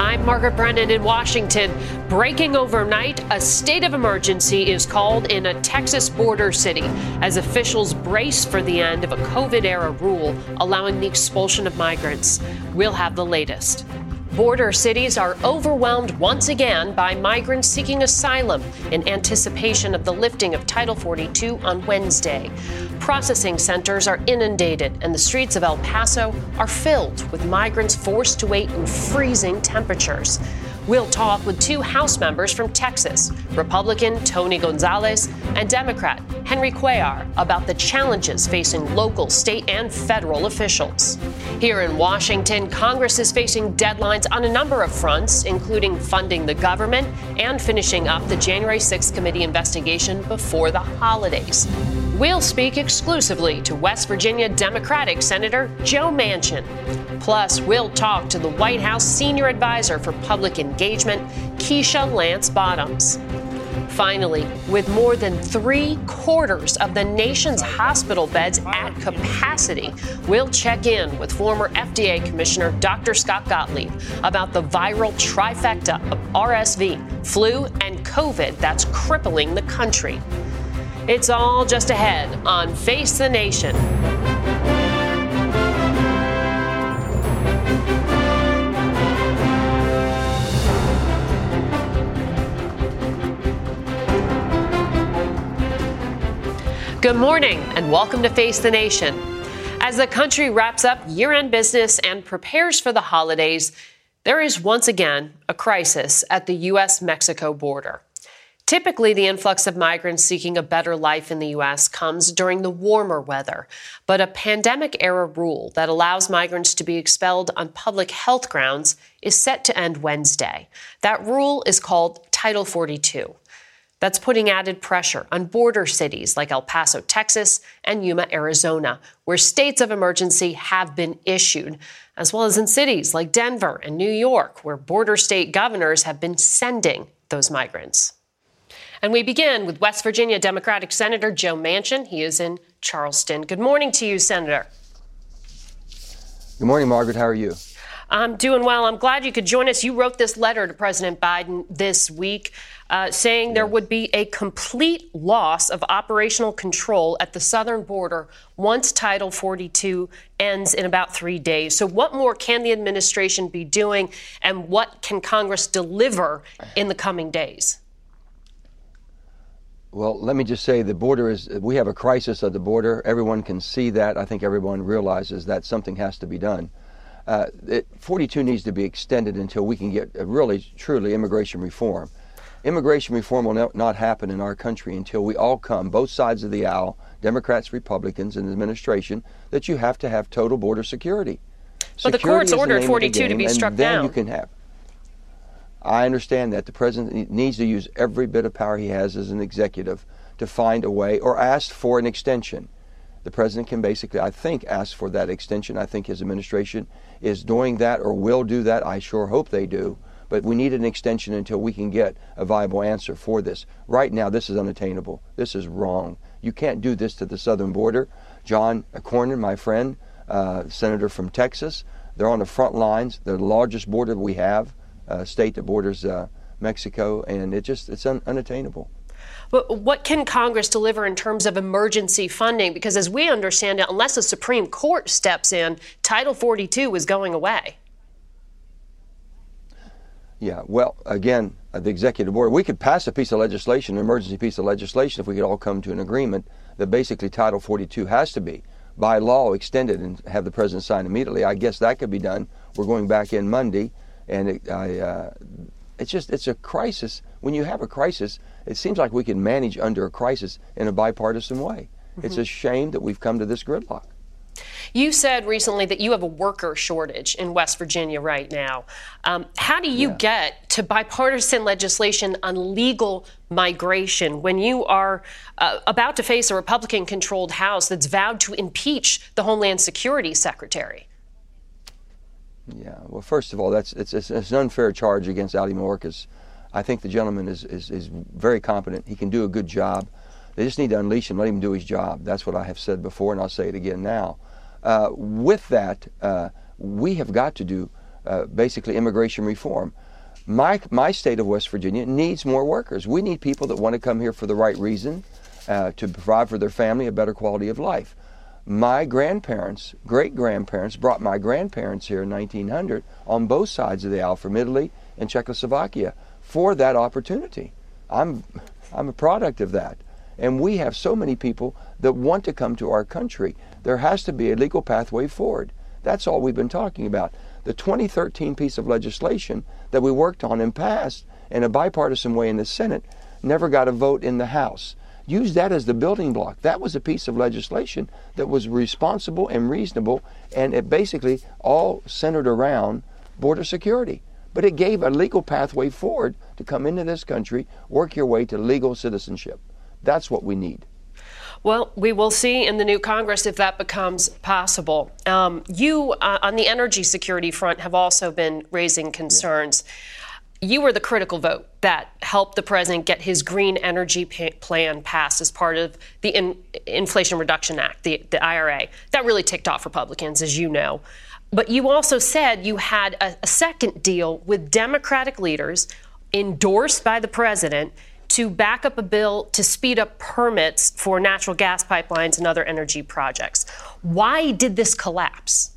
I'm Margaret Brennan in Washington. Breaking overnight, a state of emergency is called in a Texas border city as officials brace for the end of a COVID-era rule allowing the expulsion of migrants. We'll have the latest. Border cities are overwhelmed once again by migrants seeking asylum in anticipation of the lifting of Title 42 on Wednesday. Processing centers are inundated and the streets of El Paso are filled with migrants forced to wait in freezing temperatures. We'll talk with two House members from Texas, Republican Tony Gonzalez and Democrat Henry Cuellar, about the challenges facing local, state, and federal officials. Here in Washington, Congress is facing deadlines on a number of fronts, including funding the government and finishing up the January 6th committee investigation before the holidays. We'll speak exclusively to West Virginia Democratic Senator Joe Manchin. Plus, we'll talk to the White House Senior Advisor for Public Engagement, Keisha Lance Bottoms. Finally, with more than 3/4 of the nation's hospital beds at capacity, we'll check in with former FDA Commissioner Dr. Scott Gottlieb about the viral trifecta of RSV, flu, and COVID that's crippling the country. It's all just ahead on Face the Nation. Good morning and welcome to Face the Nation. As the country wraps up year-end business and prepares for the holidays, there is once again a crisis at the U.S.-Mexico border. Typically, the influx of migrants seeking a better life in the U.S. comes during the warmer weather, but a pandemic-era rule that allows migrants to be expelled on public health grounds is set to end Wednesday. That rule is called Title 42. That's putting added pressure on border cities like El Paso, Texas, and Yuma, Arizona, where states of emergency have been issued, as well as in cities like Denver and New York, where border state governors have been sending those migrants. And we begin with West Virginia Democratic Senator Joe Manchin. He is in Charleston. Good morning to you, Senator. Good morning, Margaret. How are you? I'm doing well. I'm glad you could join us. You wrote this letter to President Biden this week saying there would be a complete loss of operational control at the southern border once Title 42 ends in about 3 days. So what more can the administration be doing, and what can Congress deliver in the coming days? Well, let me just say the border is, we have a crisis at the border. Everyone can see that. I think everyone realizes that something has to be done. 42 needs to be extended until we can get a really, truly immigration reform. Immigration reform will not happen in our country until we all come, both sides of the aisle, Democrats, Republicans, and the administration, that you have to have total border security. But the courts ordered 42 to be struck down. I understand that. The president needs to use every bit of power he has as an executive to find a way or ask for an extension. The president can basically, I think, ask for that extension. I think his administration is doing that or will do that. I sure hope they do. But we need an extension until we can get a viable answer for this. Right now, this is unattainable. This is wrong. You can't do this to the southern border. John Cornyn, my friend, senator from Texas, they're on the front lines. They're the largest border we have. State that borders Mexico, and it's unattainable. But what can Congress deliver in terms of emergency funding? Because as we understand it, unless the Supreme Court steps in, Title 42 is going away. Yeah, well, again, the executive order, we could pass a piece of legislation, an emergency piece of legislation, if we could all come to an agreement that basically Title 42 has to be, by law, extended and have the president sign immediately. I guess that could be done. We're going back in Monday, and it's just, it's a crisis. When you have a crisis, it seems like we can manage under a crisis in a bipartisan way. Mm-hmm. It's a shame that we've come to this gridlock. You said recently that you have a worker shortage in West Virginia right now. How do you get to bipartisan legislation on legal migration when you are about to face a Republican-controlled House that's vowed to impeach the Homeland Security Secretary? Yeah, well, first of all, it's an unfair charge against Ali Mayorkas. I think the gentleman is very competent. He can do a good job. They just need to unleash him, let him do his job. That's what I have said before, and I'll say it again now. With that, we have got to do basically immigration reform. My state of West Virginia needs more workers. We need people that want to come here for the right reason, to provide for their family a better quality of life. My grandparents, great-grandparents, brought my grandparents here in 1900 on both sides of the Aisle from Italy and Czechoslovakia for that opportunity. I'm a product of that. And we have so many people that want to come to our country. There has to be a legal pathway forward. That's all we've been talking about. The 2013 piece of legislation that we worked on and passed in a bipartisan way in the Senate never got a vote in the House. Use that as the building block. That was a piece of legislation that was responsible and reasonable, and it basically all centered around border security. But it gave a legal pathway forward to come into this country, work your way to legal citizenship. That's what we need. Well, we will see in the new Congress if that becomes possible. You, on the energy security front, have also been raising concerns. Yeah. You were the critical vote that helped the president get his green energy plan passed as part of the Inflation Reduction Act, the IRA. That really ticked off Republicans, as you know. But you also said you had a second deal with Democratic leaders endorsed by the president to back up a bill to speed up permits for natural gas pipelines and other energy projects. Why did this collapse?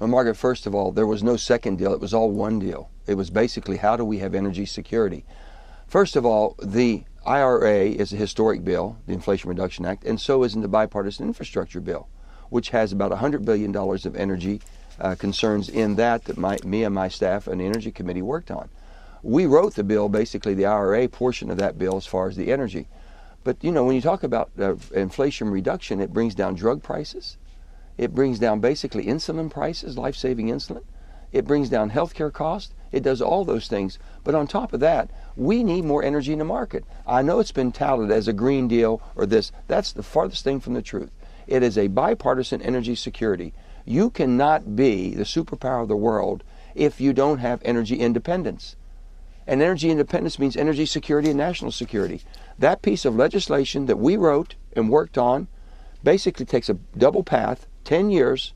Well, Margaret, first of all, there was no second deal. It was all one deal. It was basically, how do we have energy security? First of all, the IRA is a historic bill, the Inflation Reduction Act, and so is in the Bipartisan Infrastructure Bill, which has about $100 billion of energy concerns in that me and my staff and the Energy Committee worked on. We wrote the bill, basically the IRA portion of that bill as far as the energy. But, you know, when you talk about inflation reduction, it brings down drug prices. It brings down basically insulin prices, life-saving insulin. It brings down healthcare costs. It does all those things. But on top of that, we need more energy in the market. I know it's been touted as a Green Deal or this. That's the farthest thing from the truth. It is a bipartisan energy security. You cannot be the superpower of the world if you don't have energy independence. And energy independence means energy security and national security. That piece of legislation that we wrote and worked on basically takes a double path, 10 years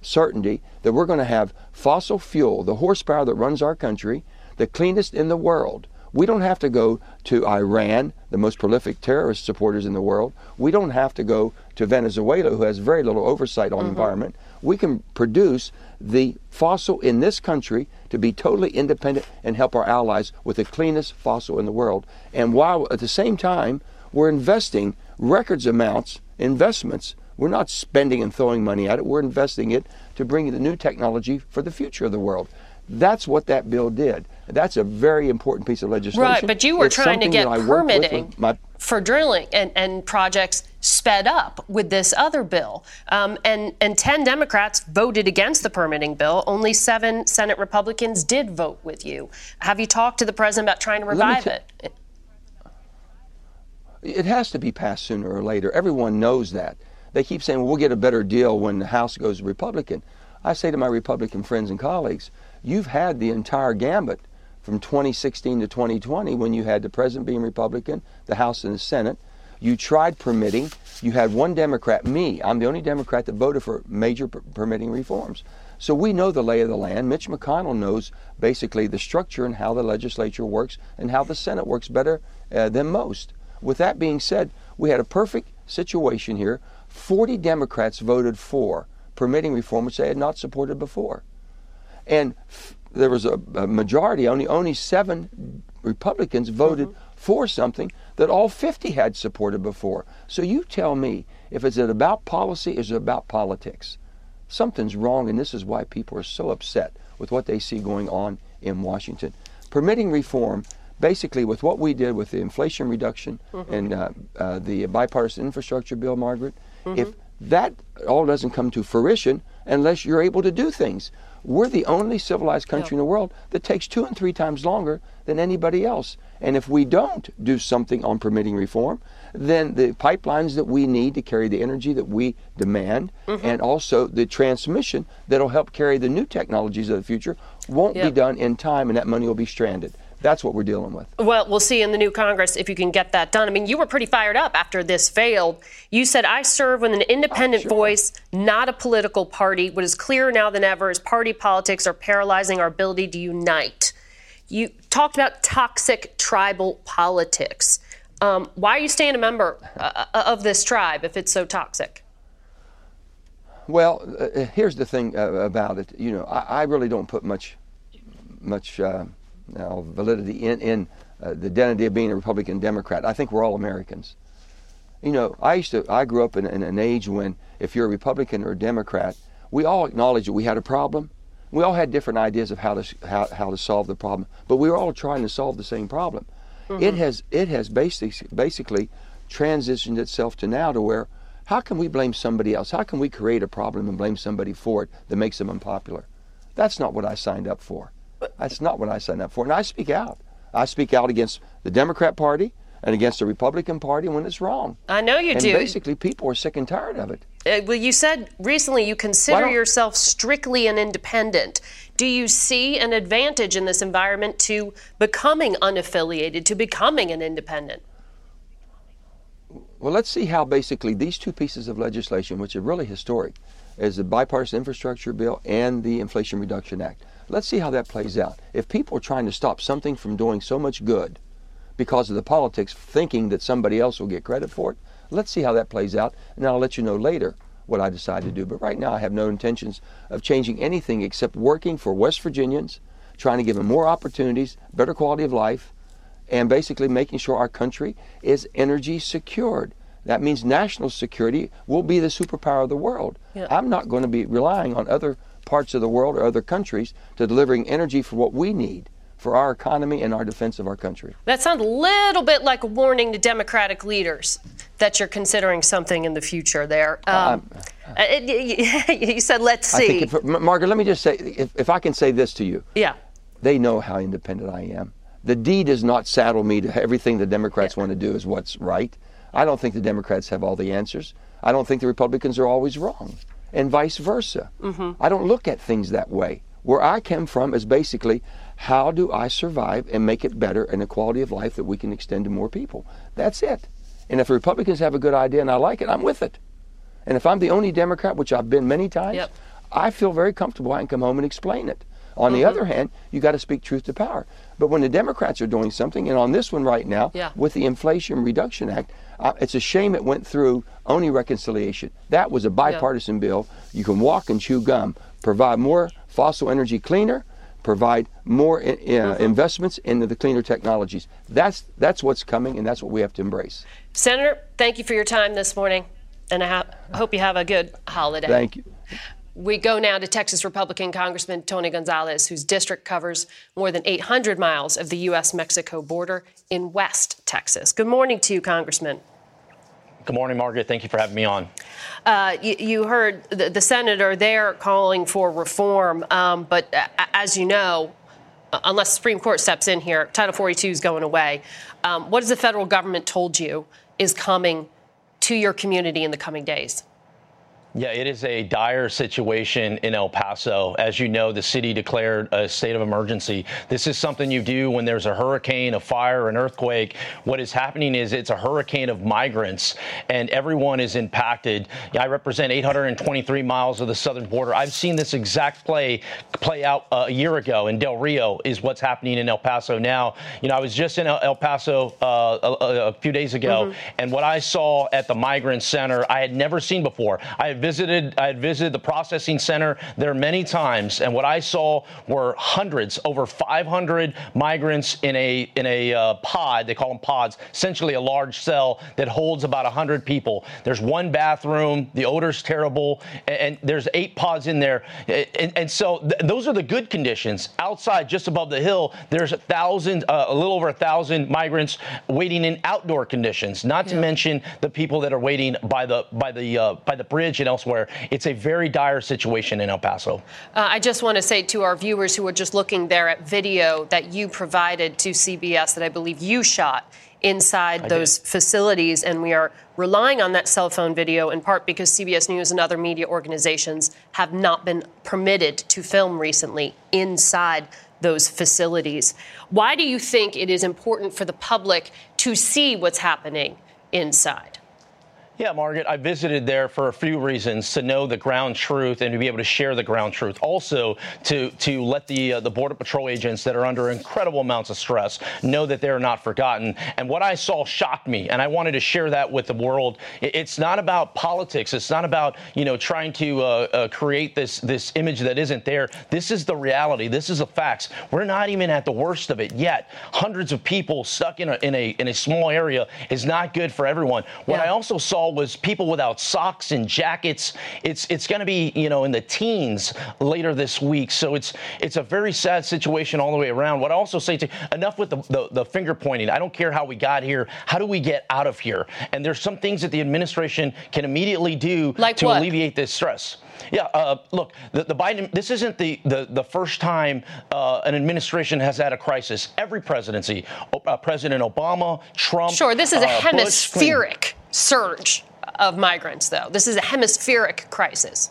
certainty that we're going to have fossil fuel, the horsepower that runs our country, the cleanest in the world. We don't have to go to Iran, the most prolific terrorist supporters in the world. We don't have to go to Venezuela, who has very little oversight on environment. We can produce the fossil in this country to be totally independent and help our allies with the cleanest fossil in the world. And while at the same time, we're investing records amounts, investments. We're not spending and throwing money at it. We're investing it to bring the new technology for the future of the world. That's what that bill did. That's a very important piece of legislation. Right, but you were trying to get permitting for drilling and projects sped up with this other bill. And 10 Democrats voted against the permitting bill. Only 7 Senate Republicans did vote with you. Have you talked to the president about trying to revive it? It has to be passed sooner or later. Everyone knows that. They keep saying, well, we'll get a better deal when the House goes Republican. I say to my Republican friends and colleagues, you've had the entire gambit from 2016 to 2020 when you had the president being Republican, the House and the Senate. You tried permitting. You had one Democrat, me. I'm the only Democrat that voted for major permitting reforms. So we know the lay of the land. Mitch McConnell knows basically the structure and how the legislature works and how the Senate works better than most. With that being said, we had a perfect situation here. 40 Democrats voted for permitting reform, which they had not supported before. And there was a majority, only 7 Republicans voted for something that all 50 had supported before. So you tell me, if it's about policy, is it about politics? Something's wrong, and this is why people are so upset with what they see going on in Washington. Permitting reform, basically with what we did with the Inflation Reduction and the Bipartisan Infrastructure Bill, Margaret, if that all doesn't come to fruition unless you're able to do things. We're the only civilized country in the world that takes 2 and 3 times longer than anybody else. And if we don't do something on permitting reform, then the pipelines that we need to carry the energy that we demand and also the transmission that'll help carry the new technologies of the future won't be done in time, and that money will be stranded. That's what we're dealing with. Well, we'll see in the new Congress if you can get that done. I mean, you were pretty fired up after this failed. You said, I serve with an independent voice, not a political party. What is clearer now than ever is party politics are paralyzing our ability to unite. You talked about toxic tribal politics. Why are you staying a member of this tribe if it's so toxic? Well, here's the thing about it. You know, I really don't put much validity in the identity of being a Republican Democrat. I think we're all Americans. You know, I grew up in an age when if you're a Republican or a Democrat, we all acknowledged that we had a problem. We all had different ideas of how to solve the problem, but we were all trying to solve the same problem. It has basically transitioned itself to now to where, how can we blame somebody else? How can we create a problem and blame somebody for it that makes them unpopular? That's not what I signed up for. That's not what I signed up for. And I speak out. I speak out against the Democrat Party and against the Republican Party when it's wrong. I know you do. And basically people are sick and tired of it. Well, you said recently you consider yourself strictly an independent. Do you see an advantage in this environment to becoming unaffiliated, to becoming an independent? Well, let's see how basically these two pieces of legislation, which are really historic, is the Bipartisan Infrastructure Bill and the Inflation Reduction Act. Let's see how that plays out. If people are trying to stop something from doing so much good because of the politics, thinking that somebody else will get credit for it, let's see how that plays out, and I'll let you know later what I decide to do. But right now, I have no intentions of changing anything except working for West Virginians, trying to give them more opportunities, better quality of life, and basically making sure our country is energy secured. That means national security will be the superpower of the world. Yeah. I'm not going to be relying on other parts of the world or other countries to delivering energy for what we need for our economy and our defense of our country. That sounds a little bit like a warning to Democratic leaders that you're considering something in the future there. You said, let's see. Margaret, let me just say, if I can say this to you. Yeah. They know how independent I am. The D does not saddle me to everything the Democrats want to do is what's right. I don't think the Democrats have all the answers. I don't think the Republicans are always wrong, and vice versa. I don't look at things that way. Where I come from is basically, how do I survive and make it better and a quality of life that we can extend to more people? That's it. And if Republicans have a good idea and I like it, I'm with it. And if I'm the only Democrat, which I've been many times, I feel very comfortable. I can come home and explain it. On the other hand, you got to speak truth to power. But when the Democrats are doing something, and on this one right now, with the Inflation Reduction Act, it's a shame it went through only reconciliation. That was a bipartisan bill. You can walk and chew gum, provide more fossil energy cleaner, provide more investments into the cleaner technologies. That's what's coming, and that's what we have to embrace. Senator, thank you for your time this morning, and I hope you have a good holiday. Thank you. We go now to Texas Republican Congressman Tony Gonzalez, whose district covers more than 800 miles of the U.S.-Mexico border in West Texas. Good morning to you, Congressman. Good morning, Margaret. Thank you for having me on. You heard the senator there calling for reform, but as you know, unless the Supreme Court steps in here, Title 42 is going away. What has the federal government told you is coming to your community in the coming days? Yeah, it is a dire situation in El Paso. As you know, the city declared a state of emergency. This is something you do when there's a hurricane, a fire, an earthquake. What is happening is it's a hurricane of migrants, and everyone is impacted. I represent 823 miles of the southern border. I've seen this exact play out a year ago in Del Rio is what's happening in El Paso now. You know, I was just in El Paso a few days ago, and what I saw at the migrant center, I had never seen before. I had visited the processing center there many times, and what I saw were hundreds, over 500 migrants in a pod. They call them pods, essentially a large cell that holds about 100 people. There's one bathroom. The odor's terrible, and there's 8 pods in there. And so those are the good conditions. Outside, just above the hill, there's a little over 1,000 migrants waiting in outdoor conditions. Not to mention the people that are waiting by the bridge and elsewhere. It's a very dire situation in El Paso. I just want to say to our viewers who are just looking there at video that you provided to CBS that I believe you shot inside those facilities, and we are relying on that cell phone video in part because CBS News and other media organizations have not been permitted to film recently inside those facilities. Why do you think it is important for the public to see what's happening inside? Yeah, Margaret, I visited there for a few reasons, to know the ground truth and to be able to share the ground truth. Also, to let the Border Patrol agents that are under incredible amounts of stress know that they're not forgotten. And what I saw shocked me, and I wanted to share that with the world. It's not about politics. It's not about, you know, trying to create this image that isn't there. This is the reality. This is the facts. We're not even at the worst of it yet. Hundreds of people stuck in a small area is not good for everyone. What I also saw was people without socks and jackets. It's going to be, you know, in the teens later this week. So it's a very sad situation all the way around. What I also say to enough with the finger pointing. I don't care how we got here. How do we get out of here? And there's some things that the administration can immediately do to alleviate this stress. Yeah, look, the Biden, this isn't the first time an administration has had a crisis. Every presidency, President Obama, Trump. Sure, this is a hemispheric surge of migrants, though. This is a hemispheric crisis.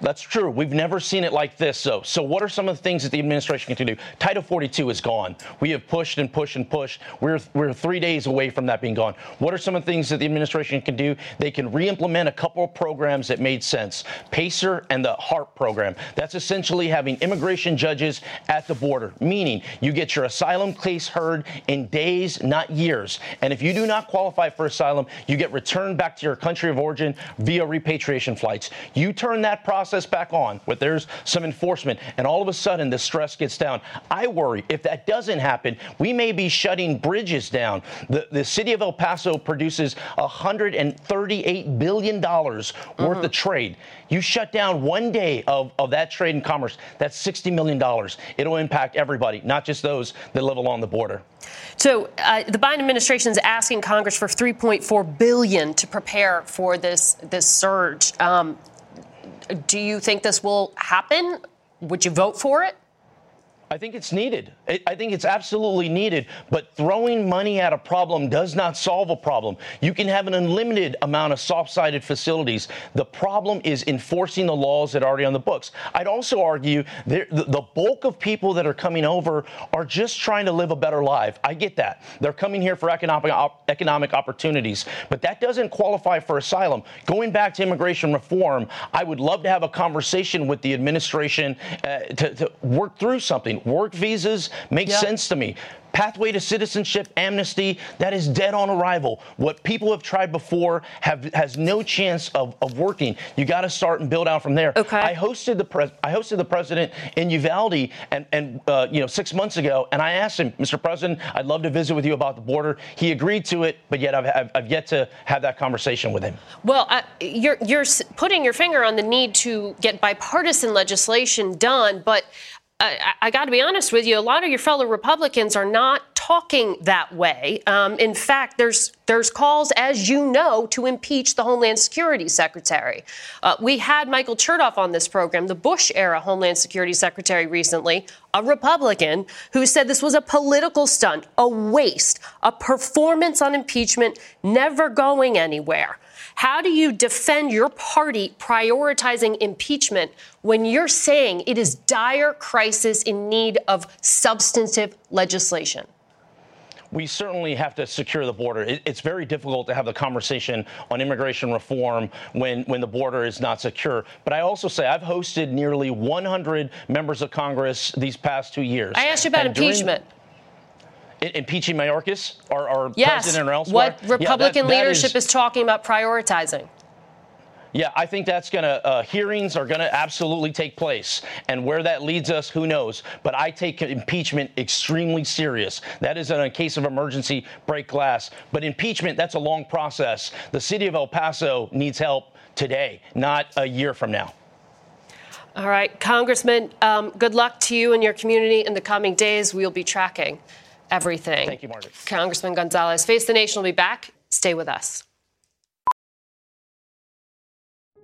That's true. We've never seen it like this, though. So what are some of the things that the administration can do? Title 42 is gone. We have pushed and pushed and pushed. We're 3 days away from that being gone. What are some of the things that the administration can do? They can reimplement a couple of programs that made sense. PACER and the HARP program. That's essentially having immigration judges at the border, meaning you get your asylum case heard in days, not years. And if you do not qualify for asylum, you get returned back to your country of origin via repatriation flights. You turn that process back on, where there's some enforcement, and all of a sudden the stress gets down. I worry if that doesn't happen, we may be shutting bridges down. The city of El Paso produces $138 billion worth of trade. You shut down one day of that trade and commerce, that's $60 million. It'll impact everybody, not just those that live along the border. So the Biden administration is asking Congress for $3.4 billion to prepare for this surge. Do you think this will happen? Would you vote for it? I think it's needed. I think it's absolutely needed. But throwing money at a problem does not solve a problem. You can have an unlimited amount of soft-sided facilities. The problem is enforcing the laws that are already on the books. I'd also argue the bulk of people that are coming over are just trying to live a better life. I get that. They're coming here for economic opportunities. But that doesn't qualify for asylum. Going back to immigration reform, I would love to have a conversation with the administration to work through something. Work visas make sense to me. Pathway to citizenship, amnesty, that is dead on arrival. What people have tried before has no chance of working. You got to start and build out from there. Okay. I hosted the president in Uvalde and 6 months ago, and I asked him, Mr. President, I'd love to visit with you about the border. He agreed to it, but yet I've yet to have that conversation with him. Well, you're putting your finger on the need to get bipartisan legislation done, but I got to be honest with you, a lot of your fellow Republicans are not talking that way. In fact, there's calls, as you know, to impeach the Homeland Security Secretary. We had Michael Chertoff on this program, the Bush-era Homeland Security Secretary recently, a Republican, who said this was a political stunt, a waste, a performance on impeachment, never going anywhere. How do you defend your party prioritizing impeachment when you're saying it is dire crisis in need of substantive legislation? We certainly have to secure the border. It's very difficult to have the conversation on immigration reform when the border is not secure. But I also say I've hosted nearly 100 members of Congress these past 2 years. I asked you about impeachment. Impeaching Mayorkas, our president or elsewhere? What Republican leadership is talking about prioritizing. Yeah, I think that's going to, hearings are going to absolutely take place. And where that leads us, who knows? But I take impeachment extremely serious. That is in a case of emergency, break glass. But impeachment, that's a long process. The city of El Paso needs help today, not a year from now. All right, Congressman, good luck to you and your community in the coming days. We'll be tracking everything. Thank you, Margaret. Congressman Gonzalez, Face the Nation will be back. Stay with us.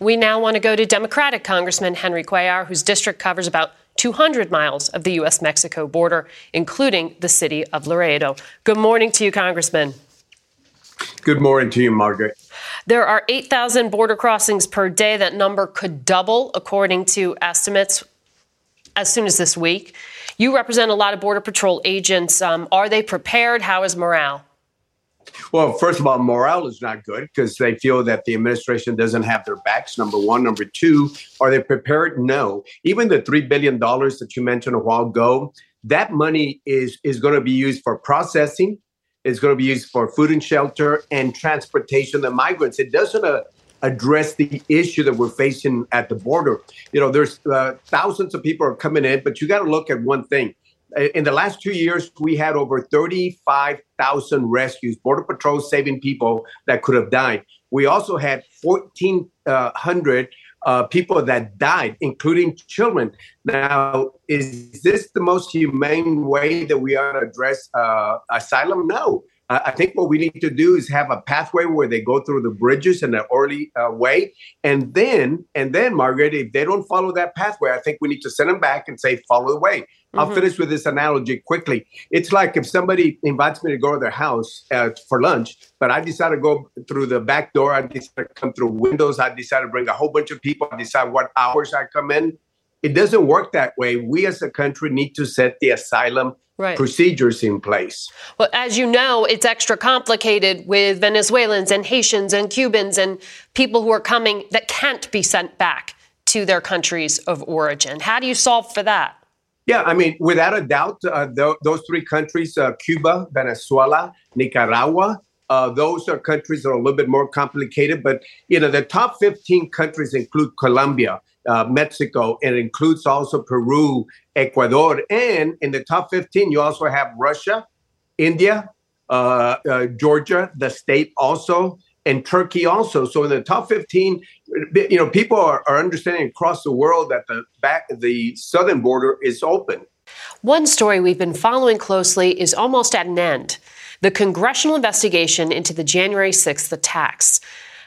We now want to go to Democratic Congressman Henry Cuellar, whose district covers about 200 miles of the U.S.-Mexico border, including the city of Laredo. Good morning to you, Congressman. Good morning to you, Margaret. There are 8,000 border crossings per day. That number could double, according to estimates, as soon as this week. You represent a lot of Border Patrol agents. Are they prepared? How is morale? Well, first of all, morale is not good because they feel that the administration doesn't have their backs, number one. Number two, are they prepared? No. Even the $3 billion that you mentioned a while ago, that money is going to be used for processing. It's going to be used for food and shelter and transportation of migrants. It doesn't address the issue that we're facing at the border. You know, there's thousands of people are coming in, but you got to look at one thing. In the last 2 years, we had over 35,000 rescues, Border Patrol saving people that could have died. We also had 1,400 people that died, including children. Now, is this the most humane way that we ought to address asylum? No. I think what we need to do is have a pathway where they go through the bridges in an orderly way. And then, Margaret, if they don't follow that pathway, I think we need to send them back and say, follow the way. Mm-hmm. I'll finish with this analogy quickly. It's like if somebody invites me to go to their house for lunch, but I decide to go through the back door. I decide to come through windows. I decide to bring a whole bunch of people. I decide what hours I come in. It doesn't work that way. We as a country need to set the asylum procedures in place. Well, as you know, it's extra complicated with Venezuelans and Haitians and Cubans and people who are coming that can't be sent back to their countries of origin. How do you solve for that? Yeah, I mean, without a doubt, those three countries, Cuba, Venezuela, Nicaragua, those are countries that are a little bit more complicated. But, you know, the top 15 countries include Colombia, Mexico, and includes also Peru, Ecuador. And in the top 15, you also have Russia, India, Georgia, the state also, and Turkey also. So in the top 15, you know, people are understanding across the world that the southern border is open. One story we've been following closely is almost at an end. The congressional investigation into the January 6th attacks.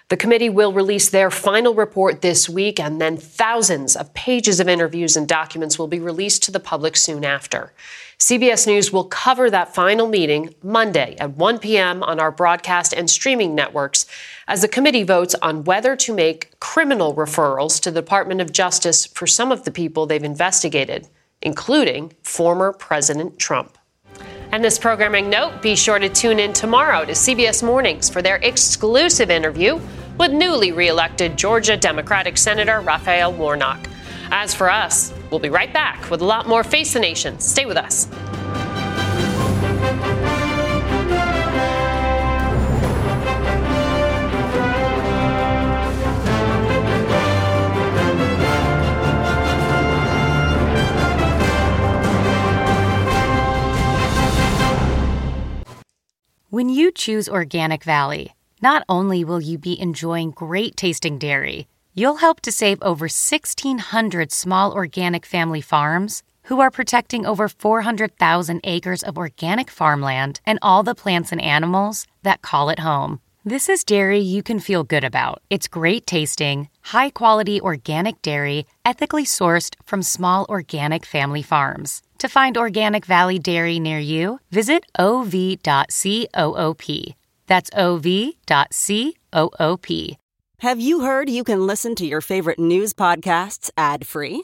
The committee will release their final report this week, and then thousands of pages of interviews and documents will be released to the public soon after. CBS News will cover that final meeting Monday at 1 p.m. on our broadcast and streaming networks as the committee votes on whether to make criminal referrals to the Department of Justice for some of the people they've investigated, including former President Trump. And this programming note, be sure to tune in tomorrow to CBS Mornings for their exclusive interview with newly reelected Georgia Democratic Senator Raphael Warnock. As for us, we'll be right back with a lot more Face the Nation. Stay with us. When you choose Organic Valley, not only will you be enjoying great-tasting dairy, you'll help to save over 1,600 small organic family farms who are protecting over 400,000 acres of organic farmland and all the plants and animals that call it home. This is dairy you can feel good about. It's great-tasting, high-quality organic dairy, ethically sourced from small organic family farms. To find Organic Valley Dairy near you, visit ov.coop. That's ov.coop. Have you heard you can listen to your favorite news podcasts ad-free?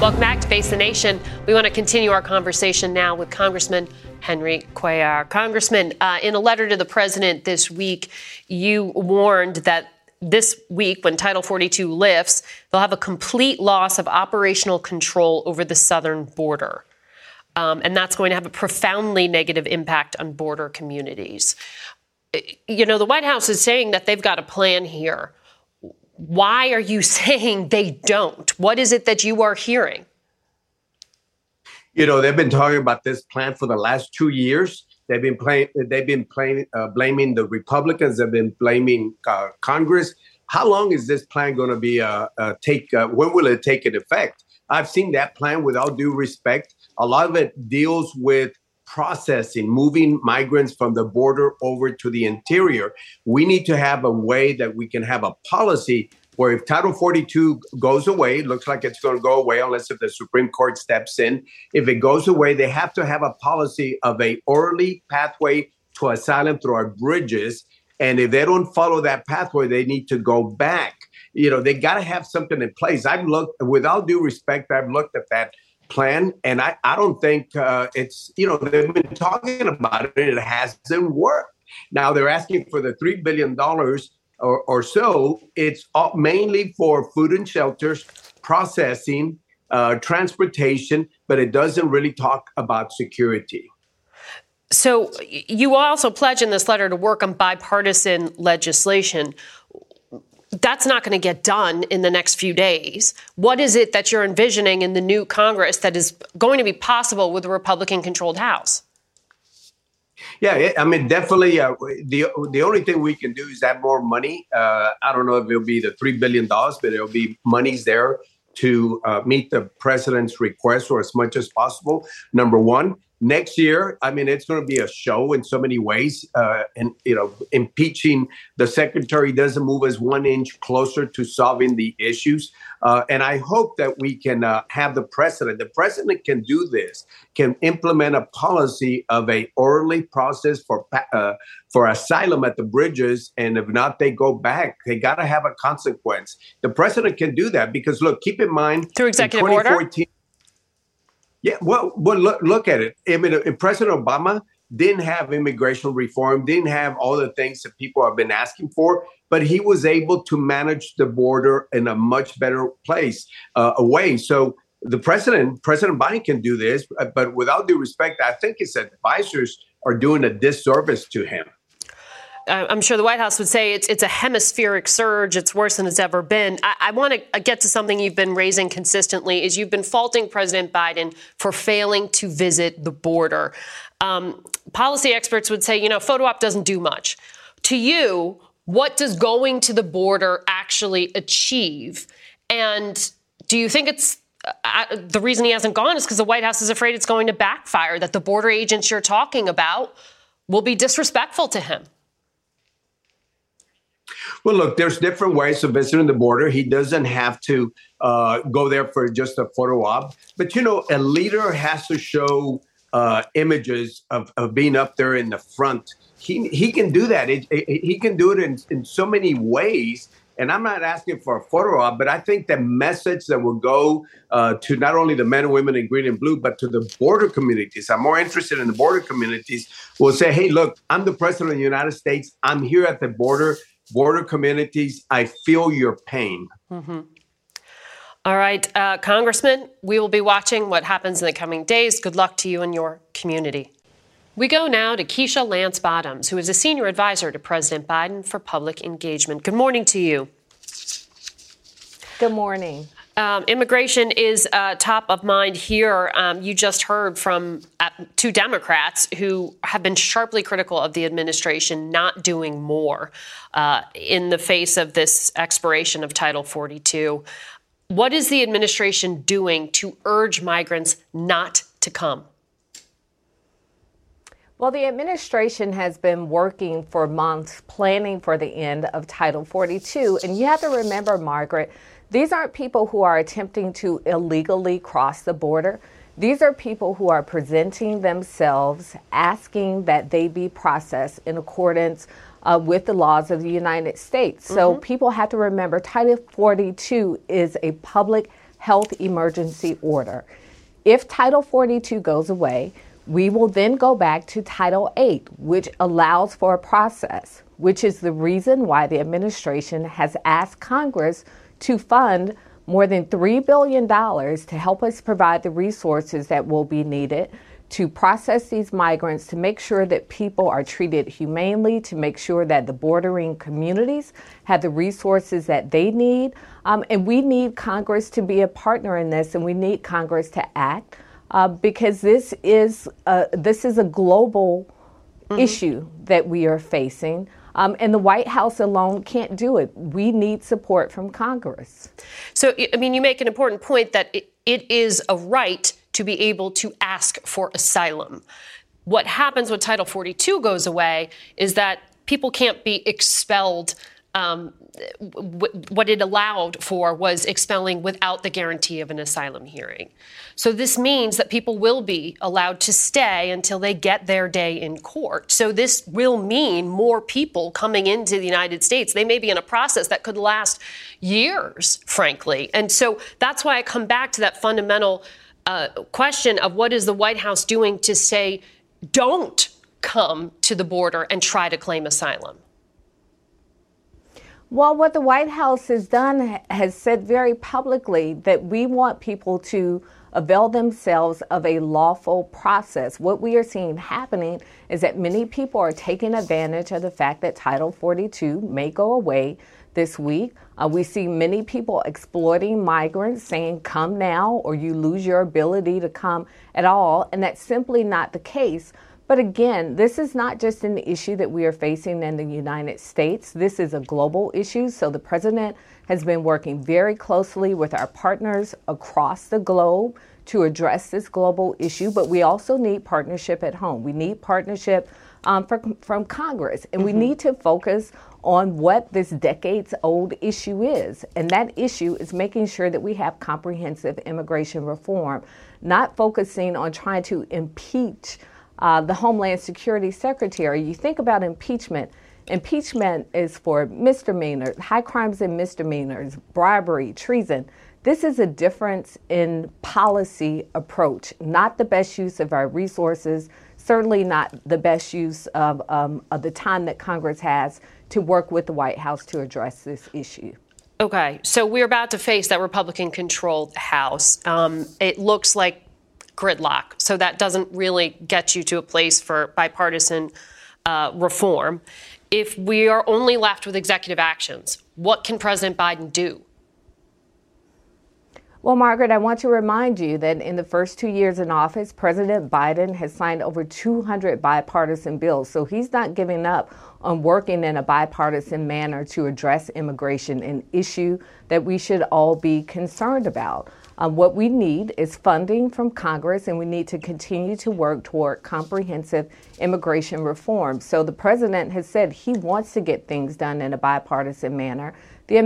Welcome back to Face the Nation. We want to continue our conversation now with Congressman Henry Cuellar. Congressman, in a letter to the president this week, you warned that this week, when Title 42 lifts, they'll have a complete loss of operational control over the southern border. And that's going to have a profoundly negative impact on border communities. You know, the White House is saying that they've got a plan here. Why are you saying they don't? What is it that you are hearing? You know, they've been talking about this plan for the last 2 years. They've been blaming the Republicans. They've been blaming Congress. How long is this plan going to be? When will it take effect? I've seen that plan with all due respect. A lot of it deals with processing, moving migrants from the border over to the interior. We need to have a way that we can have a policy where if Title 42 goes away, it looks like it's going to go away unless if the Supreme Court steps in. If it goes away, they have to have a policy of an orderly pathway to asylum through our bridges. And if they don't follow that pathway, they need to go back. You know, they got to have something in place. I've looked, with all due respect, I've looked at that plan. And I don't think it's, you know, they've been talking about it. It hasn't worked. Now they're asking for the $3 billion or so. It's mainly for food and shelters, processing, transportation, but it doesn't really talk about security. So you also pledge in this letter to work on bipartisan legislation. That's not going to get done in the next few days. What is it that you're envisioning in the new Congress that is going to be possible with a Republican-controlled House? Yeah, I mean, definitely the only thing we can do is add more money. I don't know if it'll be the $3 billion, but it'll be monies there to meet the president's request or as much as possible, number one. Next year, I mean, it's going to be a show in so many ways. And, you know, impeaching the secretary doesn't move us one inch closer to solving the issues. And I hope that we can have the president. The president can do this, can implement a policy of a orderly process for asylum at the bridges. And if not, they go back. They got to have a consequence. The president can do that because, look, keep in mind. Through executive order? Yeah, well, look at it. I mean, President Obama didn't have immigration reform, didn't have all the things that people have been asking for, but he was able to manage the border in a much better place, way. So the President Biden can do this, but without due respect, I think his advisors are doing a disservice to him. I'm sure the White House would say it's a hemispheric surge. It's worse than it's ever been. I want to get to something you've been raising consistently is you've been faulting President Biden for failing to visit the border. Policy experts would say, you know, photo op doesn't do much. To you, what does going to the border actually achieve? And do you think it's the reason he hasn't gone is because the White House is afraid it's going to backfire, that the border agents you're talking about will be disrespectful to him? Well, look, there's different ways of visiting the border. He doesn't have to go there for just a photo op. But, you know, a leader has to show images of being up there in the front. He can do that. He can do it in so many ways. And I'm not asking for a photo op, but I think the message that will go to not only the men and women in green and blue, but to the border communities. I'm more interested in the border communities will say, hey, look, I'm the president of the United States. I'm here at the border communities. I feel your pain. Mm-hmm. All right, Congressman, we will be watching what happens in the coming days. Good luck to you and your community. We go now to Keisha Lance Bottoms, who is a senior advisor to President Biden for public engagement. Good morning to you. Good morning. Immigration is top of mind here. You just heard from two Democrats who have been sharply critical of the administration not doing more in the face of this expiration of Title 42. What is the administration doing to urge migrants not to come? Well, the administration has been working for months planning for the end of Title 42. And you have to remember, Margaret, these aren't people who are attempting to illegally cross the border. These are people who are presenting themselves, asking that they be processed in accordance with the laws of the United States. Mm-hmm. So people have to remember Title 42 is a public health emergency order. If Title 42 goes away, we will then go back to Title 8, which allows for a process, which is the reason why the administration has asked Congress to fund more than $3 billion to help us provide the resources that will be needed to process these migrants, to make sure that people are treated humanely, to make sure that the bordering communities have the resources that they need. And we need Congress to be a partner in this, and we need Congress to act. Because this is a global issue that we are facing, and the White House alone can't do it. We need support from Congress. So, I mean, you make an important point that it is a right to be able to ask for asylum. What happens when Title 42 goes away is that people can't be expelled. What it allowed for was expelling without the guarantee of an asylum hearing. So this means that people will be allowed to stay until they get their day in court. So this will mean more people coming into the United States. They may be in a process that could last years, frankly. And so that's why I come back to that fundamental question of what is the White House doing to say, don't come to the border and try to claim asylum? Well, what the White House has done has said very publicly that we want people to avail themselves of a lawful process. What we are seeing happening is that many people are taking advantage of the fact that Title 42 may go away this week. We see many people exploiting migrants, saying, come now, or you lose your ability to come at all. And that's simply not the case. But again, this is not just an issue that we are facing in the United States. This is a global issue. So the president has been working very closely with our partners across the globe to address this global issue. But we also need partnership at home. We need partnership from Congress. And we need to focus on what this decades-old issue is. And that issue is making sure that we have comprehensive immigration reform, not focusing on trying to impeach the Homeland Security Secretary. You think about impeachment. Impeachment is for misdemeanors, high crimes and misdemeanors, bribery, treason. This is a difference in policy approach, not the best use of our resources, certainly not the best use of the time that Congress has to work with the White House to address this issue. Okay, so we're about to face that Republican-controlled House. It looks like gridlock. So that doesn't really get you to a place for bipartisan reform. if we are only left with executive actions, what can President Biden do? Well, Margaret, I want to remind you that in the first 2 years in office, President Biden has signed over 200 bipartisan bills. So he's not giving up on working in a bipartisan manner to address immigration, an issue that we should all be concerned about. What we need is funding from Congress, and we need to continue to work toward comprehensive immigration reform. So the president has said he wants to get things done in a bipartisan manner. The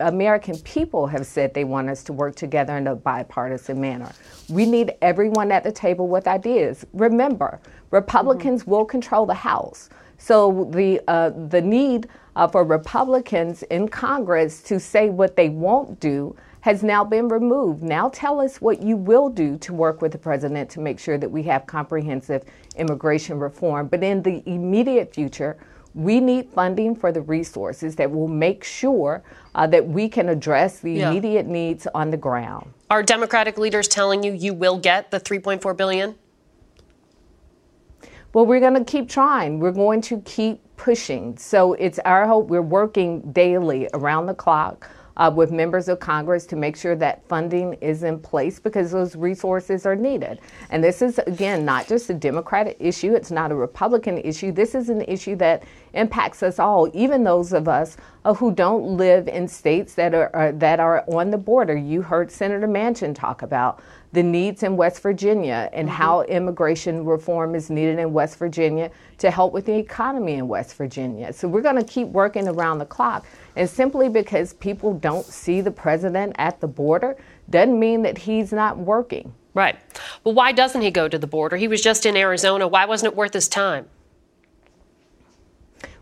American people have said they want us to work together in a bipartisan manner. We need everyone at the table with ideas. Remember, Republicans will control the House. So the need for Republicans in Congress to say what they won't do has now been removed. Now tell us what you will do to work with the president to make sure that we have comprehensive immigration reform. But in the immediate future, we need funding for the resources that will make sure that we can address the immediate needs on the ground. Are Democratic leaders telling you you will get the $3.4 billion? Well, we're going to keep trying. We're going to keep pushing. So it's our hope. We're working daily around the clock with members of Congress to make sure that funding is in place because those resources are needed. And this is, again, not just a Democratic issue. It's not a Republican issue. This is an issue that impacts us all, even those of us who don't live in states that are on the border. You heard Senator Manchin talk about the needs in West Virginia and how immigration reform is needed in West Virginia to help with the economy in West Virginia. So we're going to keep working around the clock. And simply because people don't see the president at the border doesn't mean that he's not working. Right. Well, why doesn't he go to the border? He was just in Arizona. Why wasn't it worth his time?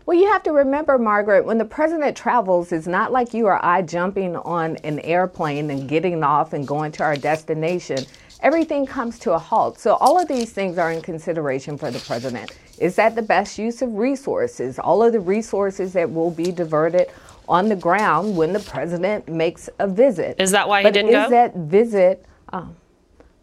Well, you have to remember, Margaret, when the president travels, it's not like you or I jumping on an airplane and getting off and going to our destination. Everything comes to a halt. So all of these things are in consideration for the president. Is that the best use of resources? All of the resources that will be diverted on the ground when the president makes a visit. Is that why he didn't go? Is that visit...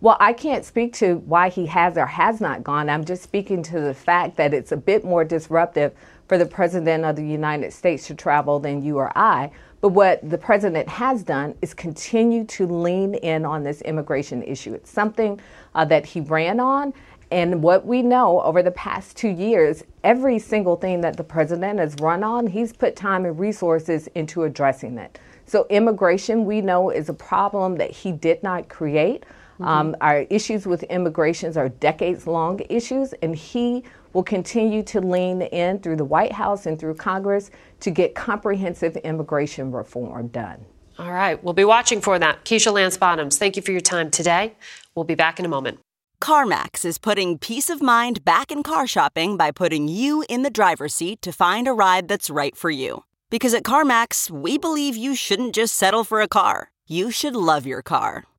Well, I can't speak to why he has or has not gone. I'm just speaking to the fact that it's a bit more disruptive for the president of the United States to travel than you or I. But what the president has done is continue to lean in on this immigration issue. It's something that he ran on. And what we know over the past 2 years, every single thing that the president has run on, he's put time and resources into addressing it. So immigration, we know, is a problem that he did not create. Our issues with immigration are decades-long issues, and he will continue to lean in through the White House and through Congress to get comprehensive immigration reform done. All right. We'll be watching for that. Keisha Lance Bottoms, thank you for your time today. We'll be back in a moment. CarMax is putting peace of mind back in car shopping by putting you in the driver's seat to find a ride that's right for you. Because at CarMax, we believe you shouldn't just settle for a car. You should love your car.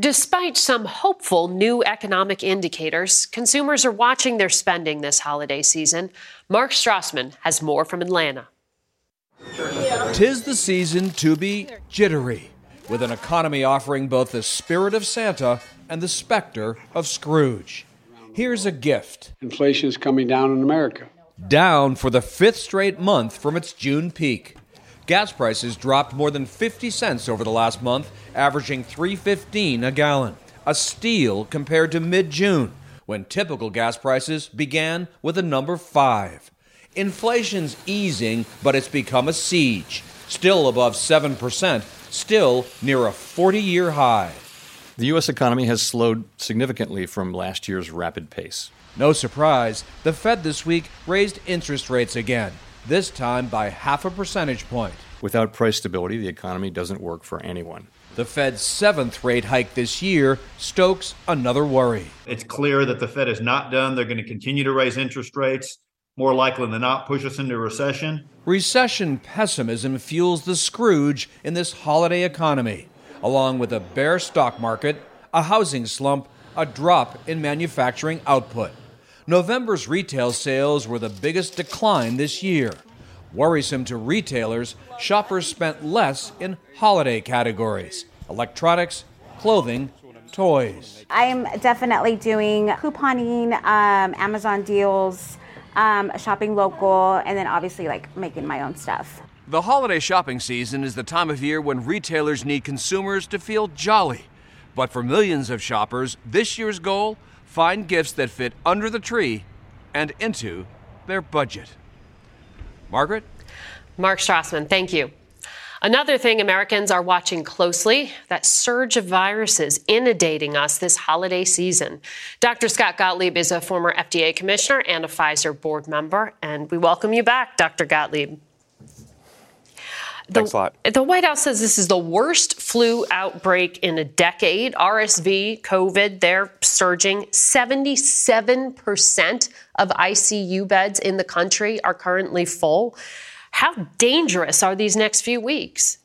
Despite some hopeful new economic indicators, consumers are watching their spending this holiday season. Mark Strassman has more from Atlanta. 'Tis the season to be jittery, with an economy offering both the spirit of Santa and the specter of Scrooge. Here's a gift. Inflation is coming down in America. Down for the fifth straight month from its June peak. Gas prices dropped more than 50 cents over the last month, averaging $3.15 a gallon, a steal compared to mid-June, when typical gas prices began with a number 5. Inflation's easing, but it's become a siege, still above 7%, still near a 40-year high. The U.S. economy has slowed significantly from last year's rapid pace. No surprise, the Fed this week raised interest rates again, this time by 0.5 percentage point. Without price stability, the economy doesn't work for anyone. The Fed's 7th rate hike this year stokes another worry. It's clear that the Fed is not done. They're going to continue to raise interest rates, more likely than not push us into recession. Recession pessimism fuels the Scrooge in this holiday economy, along with a bear stock market, a housing slump, a drop in manufacturing output. November's retail sales were the biggest decline this year. Worrisome to retailers, shoppers spent less in holiday categories: electronics, clothing, toys. I am definitely doing couponing, Amazon deals, shopping local, and then obviously like making my own stuff. The holiday shopping season is the time of year when retailers need consumers to feel jolly. But for millions of shoppers, this year's goal, find gifts that fit under the tree and into their budget. Margaret? Mark Strassman, thank you. Another thing Americans are watching closely, that surge of viruses inundating us this holiday season. Dr. Scott Gottlieb is a former FDA commissioner and a Pfizer board member, and we welcome you back, Dr. Gottlieb. Thanks a lot. The White House says this is the worst flu outbreak in a decade. RSV, COVID, they're surging. 77% of ICU beds in the country are currently full. How dangerous are these next few weeks?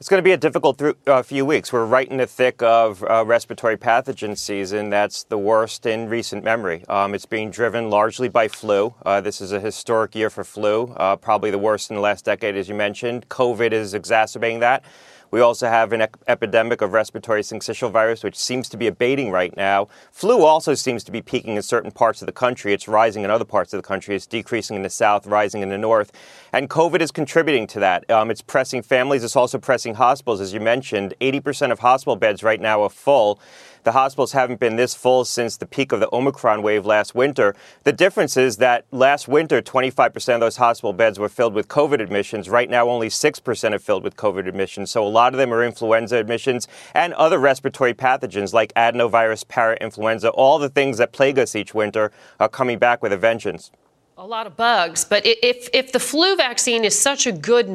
It's going to be a difficult few weeks. We're right in the thick of respiratory pathogen season. That's the worst in recent memory. It's being driven largely by flu. This is a historic year for flu, probably the worst in the last decade, as you mentioned. COVID is exacerbating that. We also have an epidemic of respiratory syncytial virus, which seems to be abating right now. Flu also seems to be peaking in certain parts of the country. It's rising in other parts of the country. It's decreasing in the south, rising in the north. And COVID is contributing to that. It's pressing families. It's also pressing hospitals. As you mentioned, 80% of hospital beds right now are full. The hospitals haven't been this full since the peak of the Omicron wave last winter. The difference is that last winter, 25% of those hospital beds were filled with COVID admissions. Right now, only 6% are filled with COVID admissions. So a lot of them are influenza admissions and other respiratory pathogens like adenovirus, parainfluenza. All the things that plague us each winter are coming back with a vengeance. A lot of bugs. But if the flu vaccine is such a good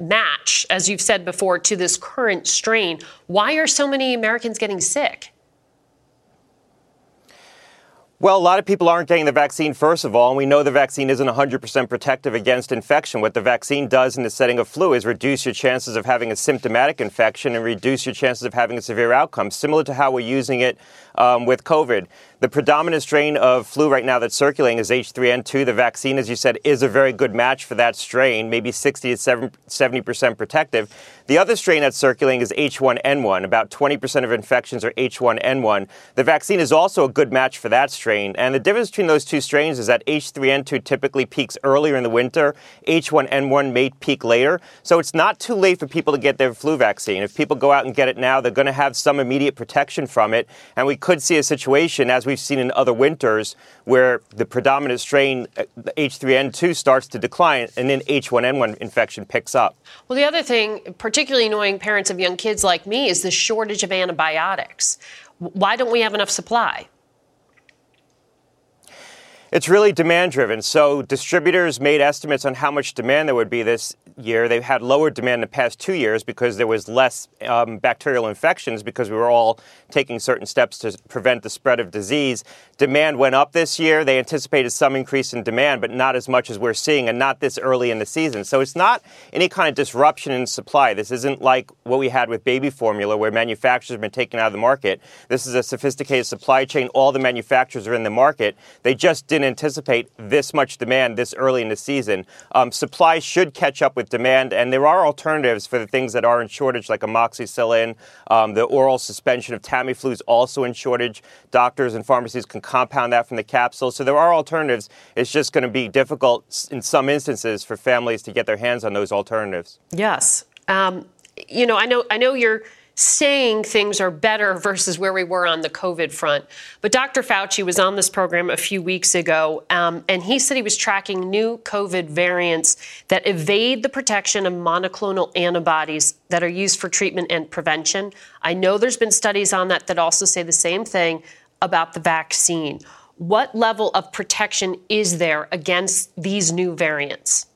match, as you've said before, to this current strain, why are so many Americans getting sick? Well, a lot of people aren't getting the vaccine, first of all, and we know the vaccine isn't 100% protective against infection. What the vaccine does in the setting of flu is reduce your chances of having a symptomatic infection and reduce your chances of having a severe outcome, similar to how we're using it with COVID. The predominant strain of flu right now that's circulating is H3N2. The vaccine, as you said, is a very good match for that strain, maybe 60 to 70% protective. The other strain that's circulating is H1N1. About 20% of infections are H1N1. The vaccine is also a good match for that strain. And the difference between those two strains is that H3N2 typically peaks earlier in the winter. H1N1 may peak later. So it's not too late for people to get their flu vaccine. If people go out and get it now, they're going to have some immediate protection from it. And we could see a situation, as we've seen in other winters, where the predominant strain, H3N2, starts to decline and then H1N1 infection picks up. Well, the other thing particularly annoying parents of young kids like me is the shortage of antibiotics. Why don't we have enough supply? It's really demand-driven. So distributors made estimates on how much demand there would be this year. They've had lower demand in the past 2 years because there was less bacterial infections because we were all taking certain steps to prevent the spread of disease. Demand went up this year. They anticipated some increase in demand, but not as much as we're seeing and not this early in the season. So it's not any kind of disruption in supply. This isn't like what we had with baby formula where manufacturers have been taken out of the market. This is a sophisticated supply chain. All the manufacturers are in the market. They just didn't anticipate this much demand this early in the season. Supply should catch up with demand, and there are alternatives for the things that are in shortage, like amoxicillin. The oral suspension of Tamiflu is also in shortage. Doctors and pharmacies can compound that from the capsule. So there are alternatives. It's just going to be difficult in some instances for families to get their hands on those alternatives. Yes. I know you're saying things are better versus where we were on the COVID front. But Dr. Fauci was on this program a few weeks ago, and he said he was tracking new COVID variants that evade the protection of monoclonal antibodies that are used for treatment and prevention. I know there's been studies on that also say the same thing. about the vaccine. What level of protection is there against these new variants?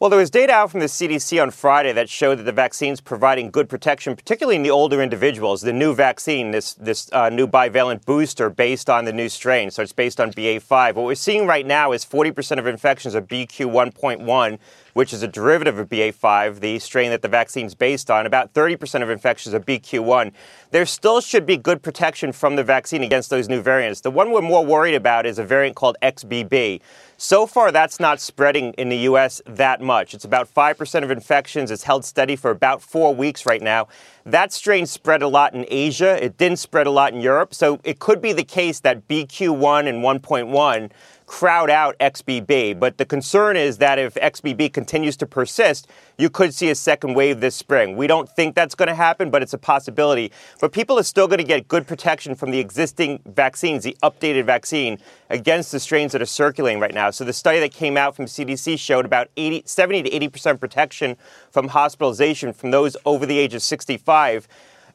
Well, there was data out from the CDC on Friday that showed that the vaccine's providing good protection, particularly in the older individuals. The new vaccine, this new bivalent booster based on the new strain, so it's based on BA.5. What we're seeing right now is 40% of infections are BQ1.1, which is a derivative of BA.5, the strain that the vaccine's based on. About 30% of infections are BQ1. There still should be good protection from the vaccine against those new variants. The one we're more worried about is a variant called XBB. So far, that's not spreading in the U.S. that much. It's about 5% of infections. It's held steady for about 4 weeks right now. That strain spread a lot in Asia. It didn't spread a lot in Europe. So it could be the case that BQ1 and 1.1 crowd out XBB. But the concern is that if XBB continues to persist, you could see a second wave this spring. We don't think that's going to happen, but it's a possibility. But people are still going to get good protection from the existing vaccines, the updated vaccine, against the strains that are circulating right now. So the study that came out from CDC showed about 70 to 80% protection from hospitalization from those over the age of 65,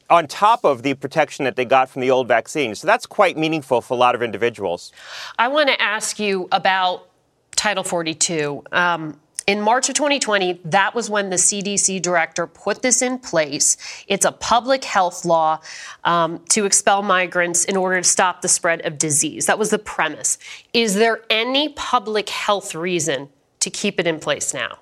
on top of the protection that they got from the old vaccine. So that's quite meaningful for a lot of individuals. I want to ask you about Title 42. In March of 2020, that was when the CDC director put this in place. It's a public health law to expel migrants in order to stop the spread of disease. That was the premise. Is there any public health reason to keep it in place now?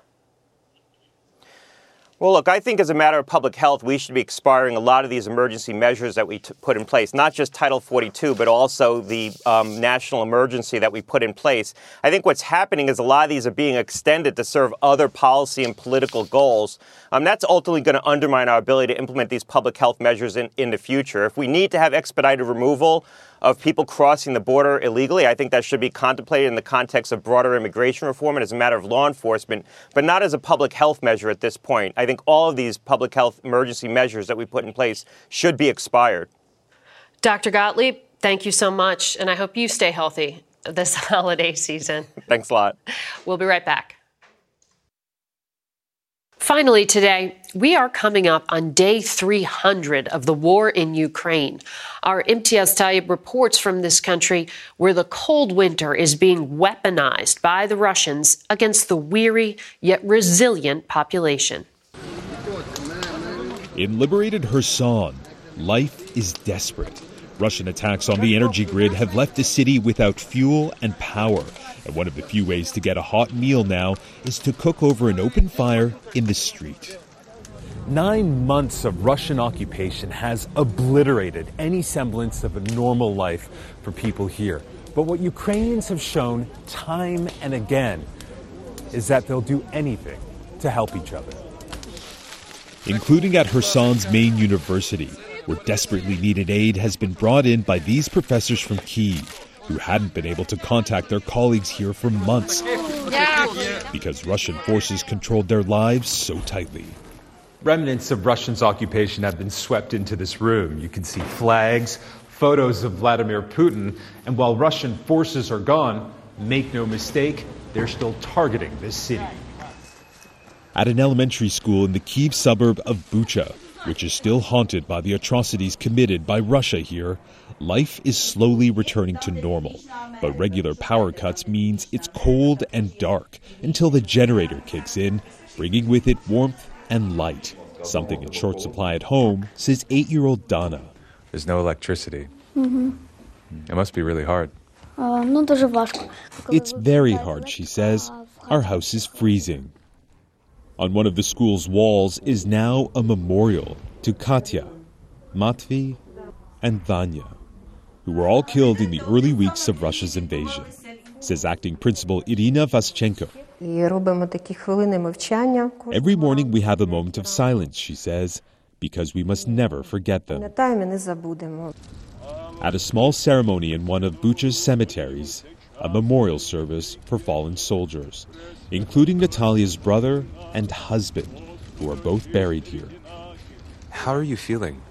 Well, look, I think as a matter of public health, we should be expiring a lot of these emergency measures that we put in place, not just Title 42, but also the national emergency that we put in place. I think what's happening is a lot of these are being extended to serve other policy and political goals. That's ultimately going to undermine our ability to implement these public health measures in the future. If we need to have expedited removal of people crossing the border illegally, I think that should be contemplated in the context of broader immigration reform and as a matter of law enforcement, but not as a public health measure at this point. I think all of these public health emergency measures that we put in place should be expired. Dr. Gottlieb, thank you so much, and I hope you stay healthy this holiday season. Thanks a lot. We'll be right back. Finally today, we are coming up on day 300 of the war in Ukraine. Our Imtiaz Tahir reports from this country where the cold winter is being weaponized by the Russians against the weary yet resilient population. In liberated Kherson, life is desperate. Russian attacks on the energy grid have left the city without fuel and power. And one of the few ways to get a hot meal now is to cook over an open fire in the street. 9 months of Russian occupation has obliterated any semblance of a normal life for people here. But what Ukrainians have shown time and again is that they'll do anything to help each other. Including at Kherson's main university, where desperately needed aid has been brought in by these professors from Kyiv, who hadn't been able to contact their colleagues here for months because Russian forces controlled their lives so tightly. Remnants of Russia's occupation have been swept into this room. You can see flags, photos of Vladimir Putin, and while Russian forces are gone, make no mistake, they're still targeting this city. At an elementary school in the Kyiv suburb of Bucha, which is still haunted by the atrocities committed by Russia here, life is slowly returning to normal. But regular power cuts means it's cold and dark until the generator kicks in, bringing with it warmth and light, something in short supply at home, says 8-year-old Donna. There's no electricity. Mm-hmm. It must be really hard. It's very hard, she says. Our house is freezing. On one of the school's walls is now a memorial to Katya, Matvey, and Vanya, who were all killed in the early weeks of Russia's invasion, says acting principal Irina Vaschenko. Every morning we have a moment of silence, she says, because we must never forget them. At a small ceremony in one of Bucha's cemeteries, a memorial service for fallen soldiers, including Natalia's brother and husband, who are both buried here. How are you feeling?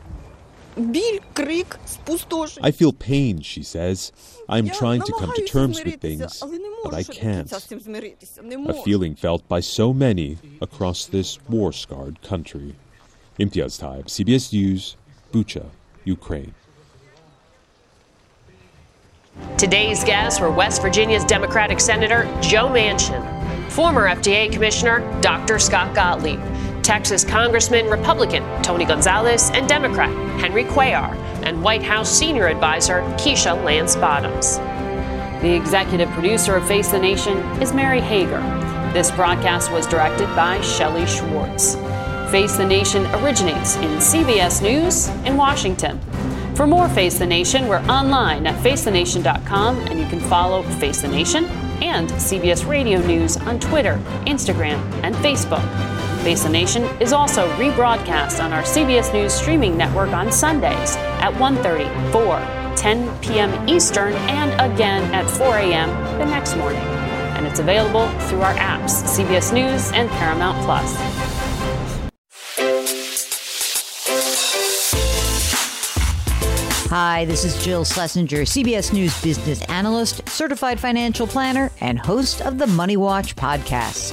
I feel pain, she says. I'm trying to come to terms with things, but I can't. A feeling felt by so many across this war-scarred country. Imtiaz Tahir, CBS News, Bucha, Ukraine. Today's guests were West Virginia's Democratic Senator Joe Manchin, former FDA Commissioner Dr. Scott Gottlieb, Texas Congressman Republican Tony Gonzalez, and Democrat Henry Cuellar, and White House Senior Advisor Keisha Lance Bottoms. The executive producer of Face the Nation is Mary Hager. This broadcast was directed by Shelley Schwartz. Face the Nation originates in CBS News in Washington. For more Face the Nation, we're online at facethenation.com, and you can follow Face the Nation and CBS Radio News on Twitter, Instagram, and Facebook. Face the Nation is also rebroadcast on our CBS News streaming network on Sundays at 1:30, 4, 10 p.m. Eastern, and again at 4 a.m. the next morning. And it's available through our apps, CBS News and Paramount+. Hi, this is Jill Schlesinger, CBS News business analyst, certified financial planner, and host of the Money Watch podcast.